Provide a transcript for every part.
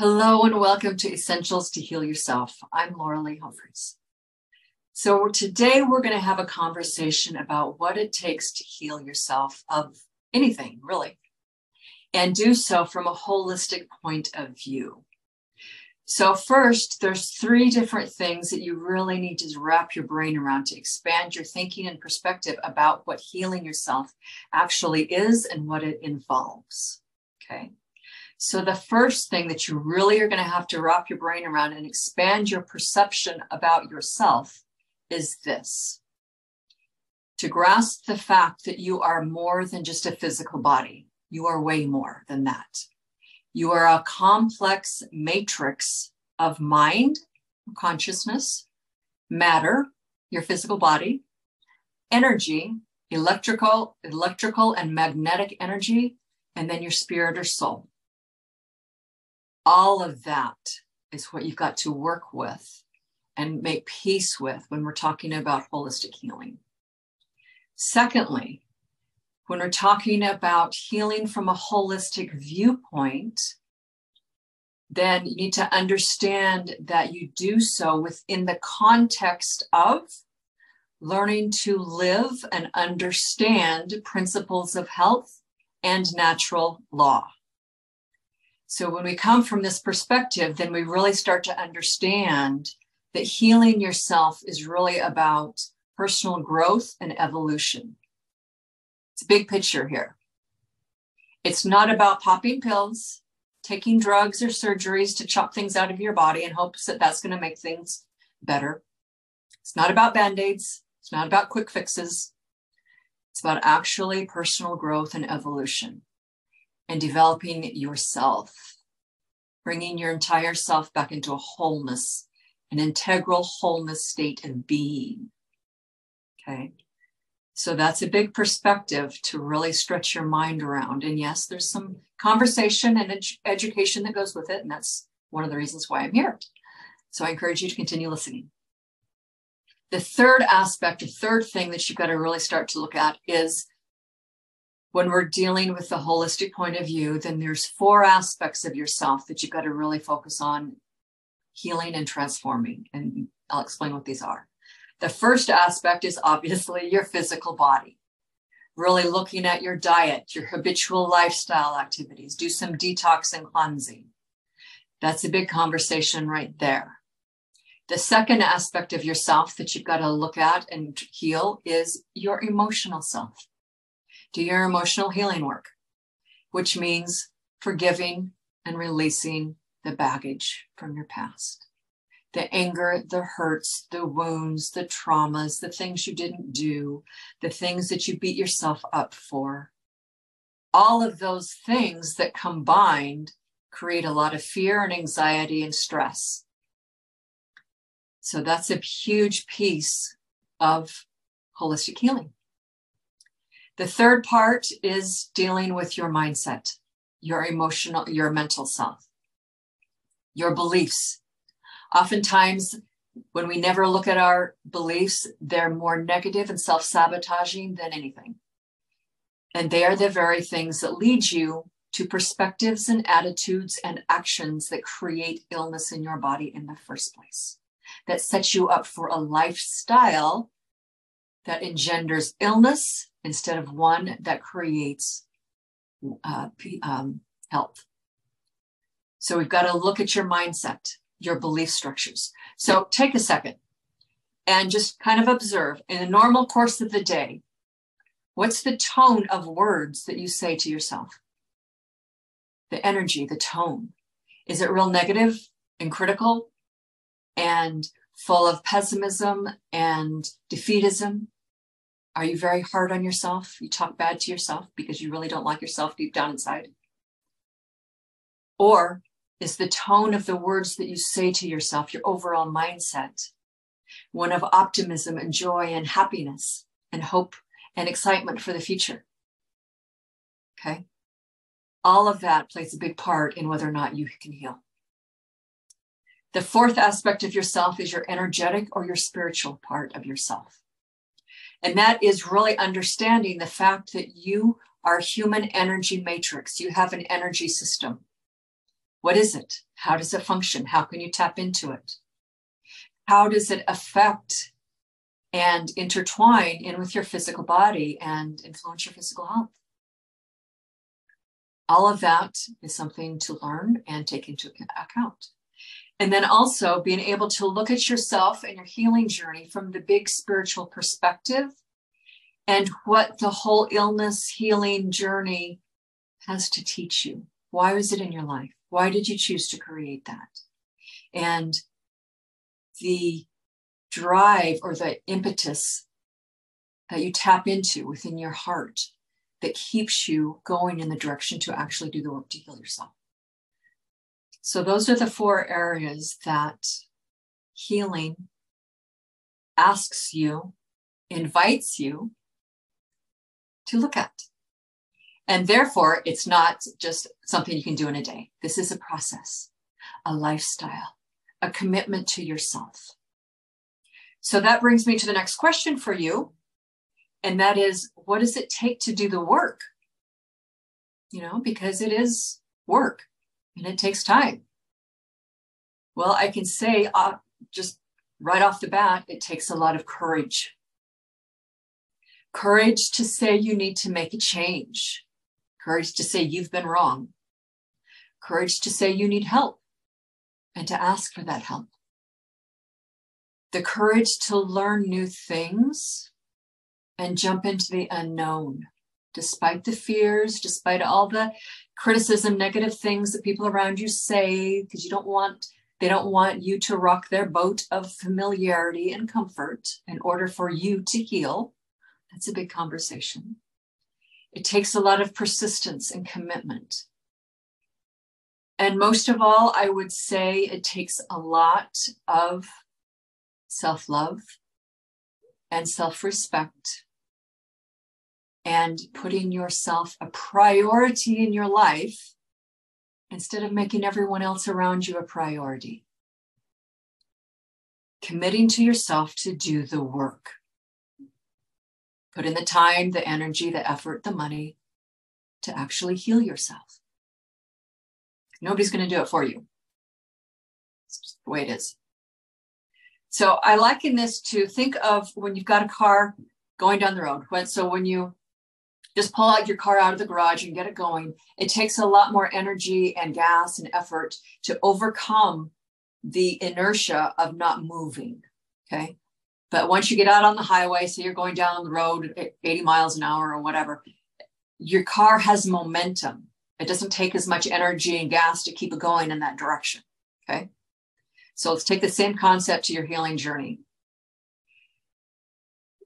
Hello and welcome to Essentials to Heal Yourself. I'm Laura Lee Humphreys. So today we're going to have a conversation about what it takes to heal yourself of anything, really, and do so from a holistic point of view. So first, there's three different things that you really need to wrap your brain around to expand your thinking and perspective about what healing yourself actually is and what it involves, okay? So the first thing that you really are going to have to wrap your brain around and expand your perception about yourself is this: to grasp the fact that you are more than just a physical body. You are way more than that. You are a complex matrix of mind, consciousness, matter, your physical body, energy, electrical and magnetic energy, and then your spirit or soul. All of that is what you've got to work with and make peace with when we're talking about holistic healing. Secondly, when we're talking about healing from a holistic viewpoint, then you need to understand that you do so within the context of learning to live and understand principles of health and natural law. So when we come from this perspective, then we really start to understand that healing yourself is really about personal growth and evolution. It's a big picture here. It's not about popping pills, taking drugs or surgeries to chop things out of your body in hopes that that's going to make things better. It's not about Band-Aids. It's not about quick fixes. It's about actually personal growth and evolution. And developing yourself, bringing your entire self back into a wholeness, an integral wholeness state of being, okay? So that's a big perspective to really stretch your mind around. And yes, there's some conversation and education that goes with it, and that's one of the reasons why I'm here. So I encourage you to continue listening. The third aspect, the third thing that you've got to really start to look at is when we're dealing with the holistic point of view, then there's four aspects of yourself that you've got to really focus on healing and transforming. And I'll explain what these are. The first aspect is obviously your physical body. Really looking at your diet, your habitual lifestyle activities, do some detox and cleansing. That's a big conversation right there. The second aspect of yourself that you've got to look at and heal is your emotional self. Do your emotional healing work, which means forgiving and releasing the baggage from your past. The anger, the hurts, the wounds, the traumas, the things you didn't do, the things that you beat yourself up for. All of those things that combined create a lot of fear and anxiety and stress. So that's a huge piece of holistic healing. The third part is dealing with your mindset, your emotional, your mental self, your beliefs. Oftentimes, when we never look at our beliefs, they're more negative and self-sabotaging than anything. And they are the very things that lead you to perspectives and attitudes and actions that create illness in your body in the first place, that sets you up for a lifestyle that engenders illness instead of one that creates health. So we've got to look at your mindset, your belief structures. So take a second and just kind of observe in the normal course of the day, what's the tone of words that you say to yourself? The energy, the tone. Is it real negative and critical and full of pessimism and defeatism? Are you very hard on yourself? You talk bad to yourself because you really don't like yourself deep down inside? Or is the tone of the words that you say to yourself, your overall mindset, one of optimism and joy and happiness and hope and excitement for the future? Okay. All of that plays a big part in whether or not you can heal. The fourth aspect of yourself is your energetic or your spiritual part of yourself. And that is really understanding the fact that you are human energy matrix. You have an energy system. What is it? How does it function? How can you tap into it? How does it affect and intertwine in with your physical body and influence your physical health? All of that is something to learn and take into account. And then also being able to look at yourself and your healing journey from the big spiritual perspective and what the whole illness healing journey has to teach you. Why was it in your life? Why did you choose to create that? And the drive or the impetus that you tap into within your heart that keeps you going in the direction to actually do the work to heal yourself. So those are the four areas that healing asks you, invites you to look at. And therefore, it's not just something you can do in a day. This is a process, a lifestyle, a commitment to yourself. So that brings me to the next question for you. And that is, what does it take to do the work? You know, because it is work. And it takes time. Well, I can say just right off the bat, it takes a lot of courage. Courage to say you need to make a change. Courage to say you've been wrong. Courage to say you need help and to ask for that help. The courage to learn new things and jump into the unknown. Despite the fears, despite all the criticism, negative things that people around you say, because they don't want you to rock their boat of familiarity and comfort in order for you to heal. That's a big conversation. It takes a lot of persistence and commitment. And most of all, I would say it takes a lot of self-love and self-respect. And putting yourself a priority in your life instead of making everyone else around you a priority. Committing to yourself to do the work. Put in the time, the energy, the effort, the money to actually heal yourself. Nobody's going to do it for you. It's just the way it is. So I liken this to think of when you've got a car going down the road. So when you just pull out your car out of the garage and get it going, it takes a lot more energy and gas and effort to overcome the inertia of not moving, okay? But once you get out on the highway, so you're going down the road at 80 miles an hour or whatever, your car has momentum. It doesn't take as much energy and gas to keep it going in that direction, okay? So let's take the same concept to your healing journey.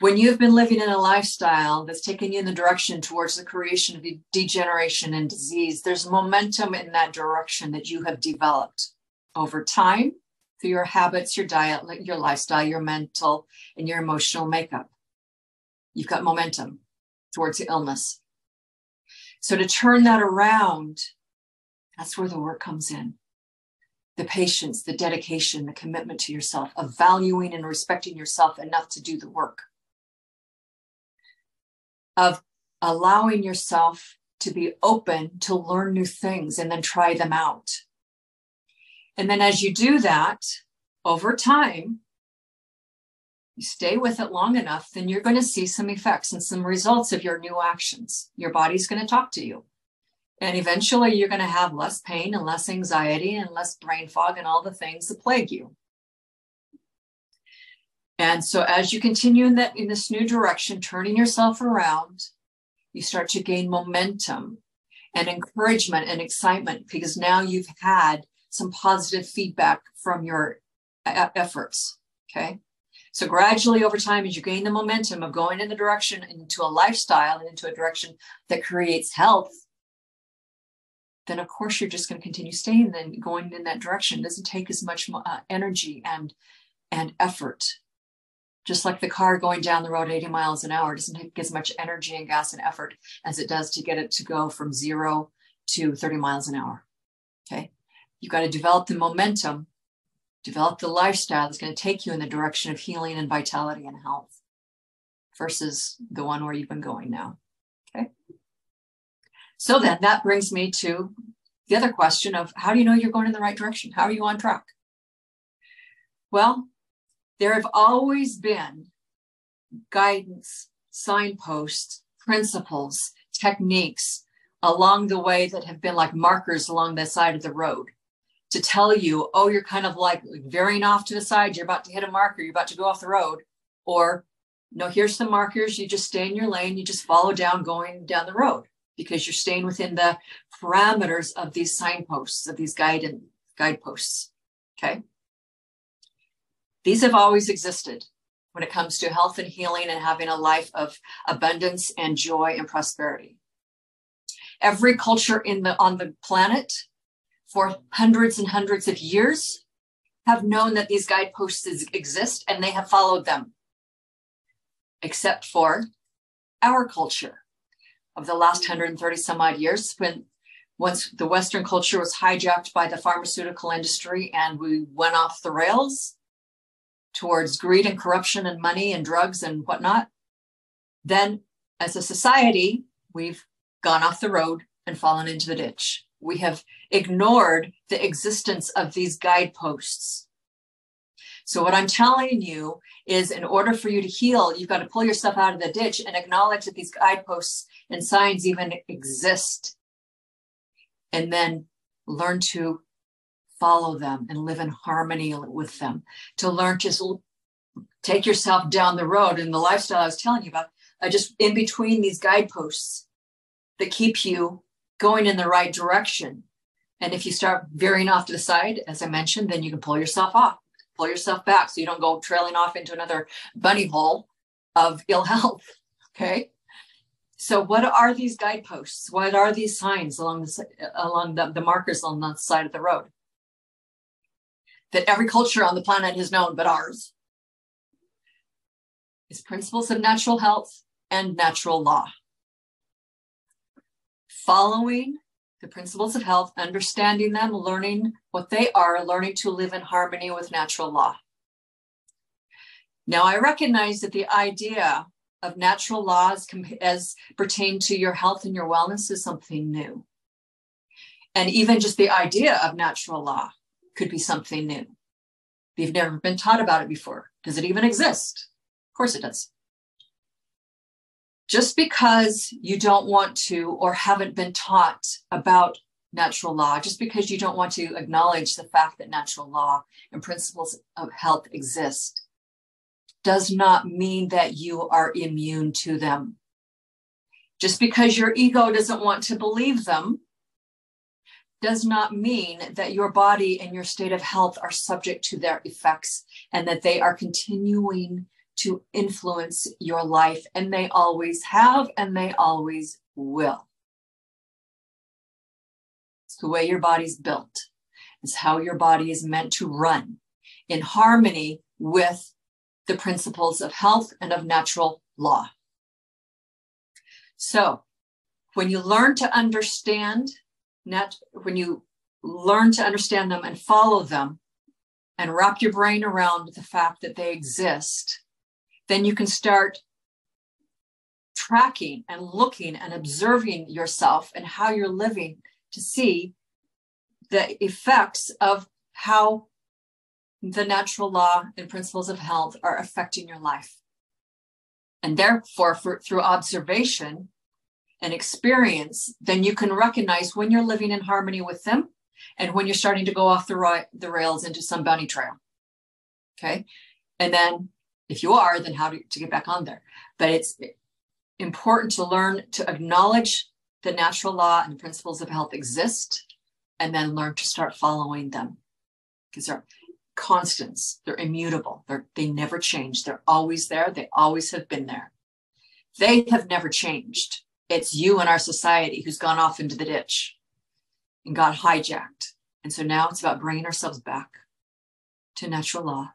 When you've been living in a lifestyle that's taking you in the direction towards the creation of degeneration and disease, there's momentum in that direction that you have developed over time through your habits, your diet, your lifestyle, your mental and your emotional makeup. You've got momentum towards the illness. So to turn that around, that's where the work comes in. The patience, the dedication, the commitment to yourself, of valuing and respecting yourself enough to do the work. Of allowing yourself to be open to learn new things and then try them out. And then as you do that, over time, you stay with it long enough, then you're going to see some effects and some results of your new actions. Your body's going to talk to you. And eventually you're going to have less pain and less anxiety and less brain fog and all the things that plague you. And so as you continue in this new direction, turning yourself around, you start to gain momentum and encouragement and excitement because now you've had some positive feedback from your efforts, okay? So gradually over time, as you gain the momentum of going in the direction into a lifestyle and into a direction that creates health, then of course you're just going to continue staying and going in that direction. It doesn't take as much energy and effort. Just like the car going down the road 80 miles an hour doesn't take as much energy and gas and effort as it does to get it to go from 0 to 30 miles an hour, okay? You've got to develop the momentum, develop the lifestyle that's going to take you in the direction of healing and vitality and health versus the one where you've been going now, okay? So then that brings me to the other question of how do you know you're going in the right direction? How are you on track? Well, there have always been guidance, signposts, principles, techniques along the way that have been like markers along the side of the road to tell you, oh, you're kind of like veering off to the side. You're about to hit a marker. You're about to go off the road. Or, no, here's some markers. You just stay in your lane. You just follow down going down the road because you're staying within the parameters of these signposts, of these guideposts. Okay. These have always existed when it comes to health and healing and having a life of abundance and joy and prosperity. Every culture on the planet for hundreds and hundreds of years have known that these guideposts exist and they have followed them, except for our culture of the last 130 some odd years when once the Western culture was hijacked by the pharmaceutical industry and we went off the rails towards greed and corruption and money and drugs and whatnot, then as a society, we've gone off the road and fallen into the ditch. We have ignored the existence of these guideposts. So what I'm telling you is in order for you to heal, you've got to pull yourself out of the ditch and acknowledge that these guideposts and signs even exist. And then learn to follow them and live in harmony with them, to learn to take yourself down the road and the lifestyle I was telling you about, just in between these guideposts that keep you going in the right direction. And if you start veering off to the side, as I mentioned, then you can pull yourself off, pull yourself back so you don't go trailing off into another bunny hole of ill health, okay? So what are these guideposts? What are these signs along the markers on the side of the road that every culture on the planet has known but ours? It's principles of natural health and natural law. Following the principles of health, understanding them, learning what they are, learning to live in harmony with natural law. Now, I recognize that the idea of natural laws as pertain to your health and your wellness is something new. And even just the idea of natural law could be something new. You've never been taught about it before. Does it even exist? Of course it does. Just because you don't want to or haven't been taught about natural law, just because you don't want to acknowledge the fact that natural law and principles of health exist, does not mean that you are immune to them. Just because your ego doesn't want to believe them, does not mean that your body and your state of health are subject to their effects and that they are continuing to influence your life. And they always have, and they always will. It's the way your body's built. It's how your body is meant to run in harmony with the principles of health and of natural law. So when you learn to understand them and follow them and wrap your brain around the fact that they exist, then you can start tracking and looking and observing yourself and how you're living to see the effects of how the natural law and principles of health are affecting your life. And therefore, through observation and experience, then you can recognize when you're living in harmony with them and when you're starting to go off the rails into some bunny trail. Okay. And then if you are, then how to get back on there. But it's important to learn to acknowledge the natural law and principles of health exist and then learn to start following them because they're constants. They're immutable. They never change. They're always there. They always have been there. They have never changed. It's you and our society who's gone off into the ditch and got hijacked. And so now it's about bringing ourselves back to natural law,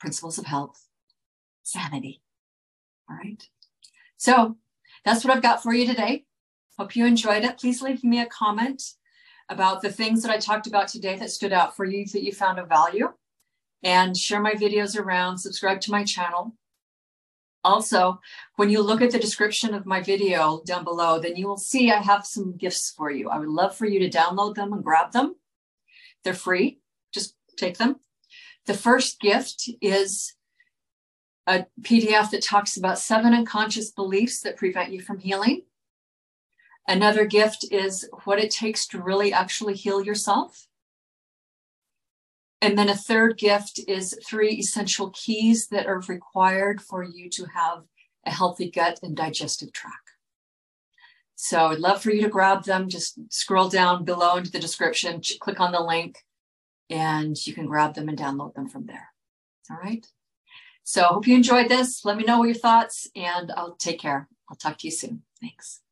principles of health, sanity. All right. So that's what I've got for you today. Hope you enjoyed it. Please leave me a comment about the things that I talked about today that stood out for you, that you found of value, and share my videos around, subscribe to my channel. Also, when you look at the description of my video down below, then you will see I have some gifts for you. I would love for you to download them and grab them. They're free. Just take them. The first gift is a PDF that talks about 7 unconscious beliefs that prevent you from healing. Another gift is what it takes to really actually heal yourself. And then a third gift is 3 essential keys that are required for you to have a healthy gut and digestive tract. So I'd love for you to grab them. Just scroll down below into the description, click on the link, and you can grab them and download them from there. All right. So I hope you enjoyed this. Let me know your thoughts, and I'll take care. I'll talk to you soon. Thanks.